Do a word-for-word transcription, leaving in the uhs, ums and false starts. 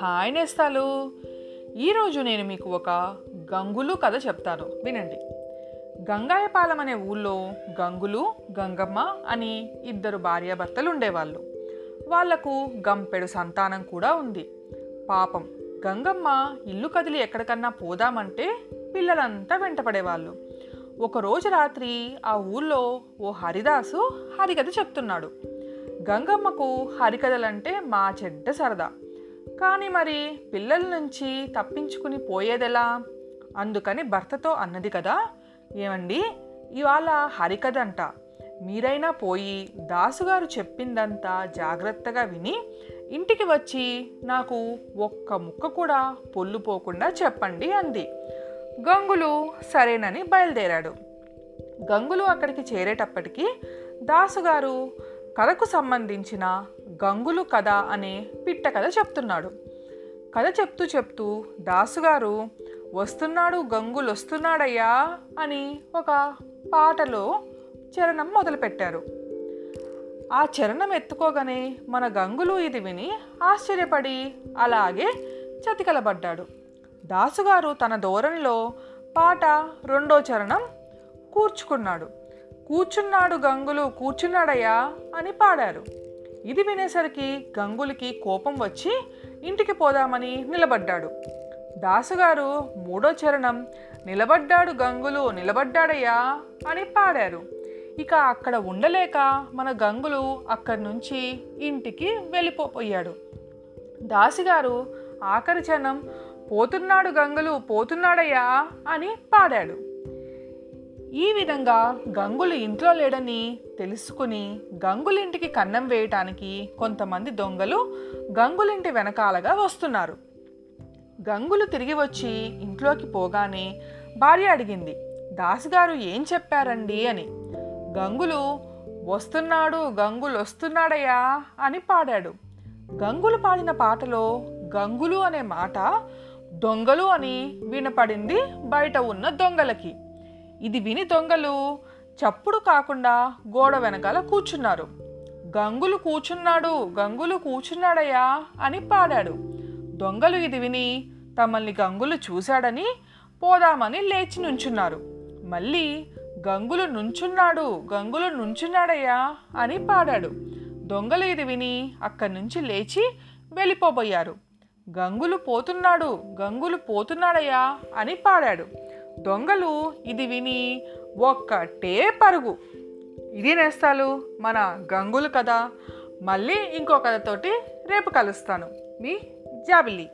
Hi నేస్తాలు, ఈరోజు నేను మీకు ఒక గంగులు కథ చెప్తాను, వినండి. గంగాయపాలెం అనే ఊళ్ళో గంగులు, గంగమ్మ అని ఇద్దరు భార్యాభర్తలు ఉండేవాళ్ళు. వాళ్లకు గంపెడు సంతానం కూడా ఉంది. పాపం గంగమ్మ ఇల్లు కదిలి ఎక్కడికన్నా పోదామంటే పిల్లలంతా వెంటపడేవాళ్ళు. ఒకరోజు రాత్రి ఆ ఊళ్ళో ఓ హరిదాసు హరికథ చెప్తున్నాడు. గంగమ్మకు హరికథలంటే మా చెడ్డ సరదా, కానీ మరి పిల్లల నుంచి తప్పించుకుని పోయేదెలా? అందుకని భర్తతో అన్నది కదా, ఏమండి ఇవాళ హరికథ అంట, మీరైనా పోయి దాసుగారు చెప్పిందంతా జాగ్రత్తగా విని ఇంటికి వచ్చి నాకు ఒక్క ముక్క కూడా పొల్లు పోకుండా చెప్పండి అంది. గంగులు సరేనని బయలుదేరాడు. గంగులు అక్కడికి చేరేటప్పటికీ దాసుగారు కథకు సంబంధించిన గంగులు కథ అనే పిట్ట కథ చెప్తున్నాడు. కథ చెప్తూ చెప్తూ దాసుగారు వస్తున్నాడు గంగులు వస్తున్నాడయ్యా అని ఒక పాటలో చరణం మొదలుపెట్టారు. ఆ చరణం ఎత్తుకోగానే మన గంగులు ఇది విని ఆశ్చర్యపడి అలాగే చతికలబడ్డాడు. దాసుగారు తన ధోరణిలో పాట రెండో చరణం కూర్చుకున్నాడు. కూర్చున్నాడు గంగులు కూర్చున్నాడయ్యా అని పాడారు. ఇది వినేసరికి గంగులకి కోపం వచ్చి ఇంటికి పోదామని నిలబడ్డాడు. దాసుగారు మూడో చరణం నిలబడ్డాడు గంగులు నిలబడ్డాడయ్యా అని పాడారు. ఇక అక్కడ ఉండలేక మన గంగులు అక్కడి నుంచి ఇంటికి వెళ్ళిపోయాడు. దాసిగారు ఆఖరి చరణం పోతున్నాడు గంగులు పోతున్నాడయ్యా అని పాడాడు. ఈ విధంగా గంగులు ఇంట్లో లేడని తెలుసుకుని గంగులింటికి కన్నం వేయటానికి కొంతమంది దొంగలు గంగులింటి వెనకాలగా వస్తున్నారు. గంగులు తిరిగి వచ్చి ఇంట్లోకి పోగానే భార్య అడిగింది, దాసుగారు ఏం చెప్పారండి అని. గంగులు వస్తున్నాడు గంగులు వస్తున్నాడయ్యా అని పాడాడు. గంగులు పాడిన పాటలో గంగులు అనే మాట దొంగలు అని వినపడింది బయట ఉన్న దొంగలకి. ఇది విని దొంగలు చప్పుడు కాకుండా గోడ వెనకాల కూర్చున్నారు. గంగులు కూర్చున్నాడు గంగులు కూర్చున్నాడయ్యా అని పాడాడు. దొంగలు ఇది విని తమల్ని గంగులు చూశాడని పోదామని లేచి నుంచున్నారు. మళ్ళీ గంగులు నుంచున్నాడు గంగులు నుంచున్నాడయ్యా అని పాడాడు. దొంగలు ఇది విని అక్కడి నుంచి లేచి వెళ్ళిపోబోయారు. గంగులు పోతున్నాడు గంగులు పోతున్నాడయ్యా అని పాడాడు. దొంగలు ఇది విని ఒక్కటే పరుగు. ఇది నేస్తాలు మన గంగులు కథ. మళ్ళీ ఇంకో కథతోటి రేపు కలుస్తాను. మీ జాబిలి.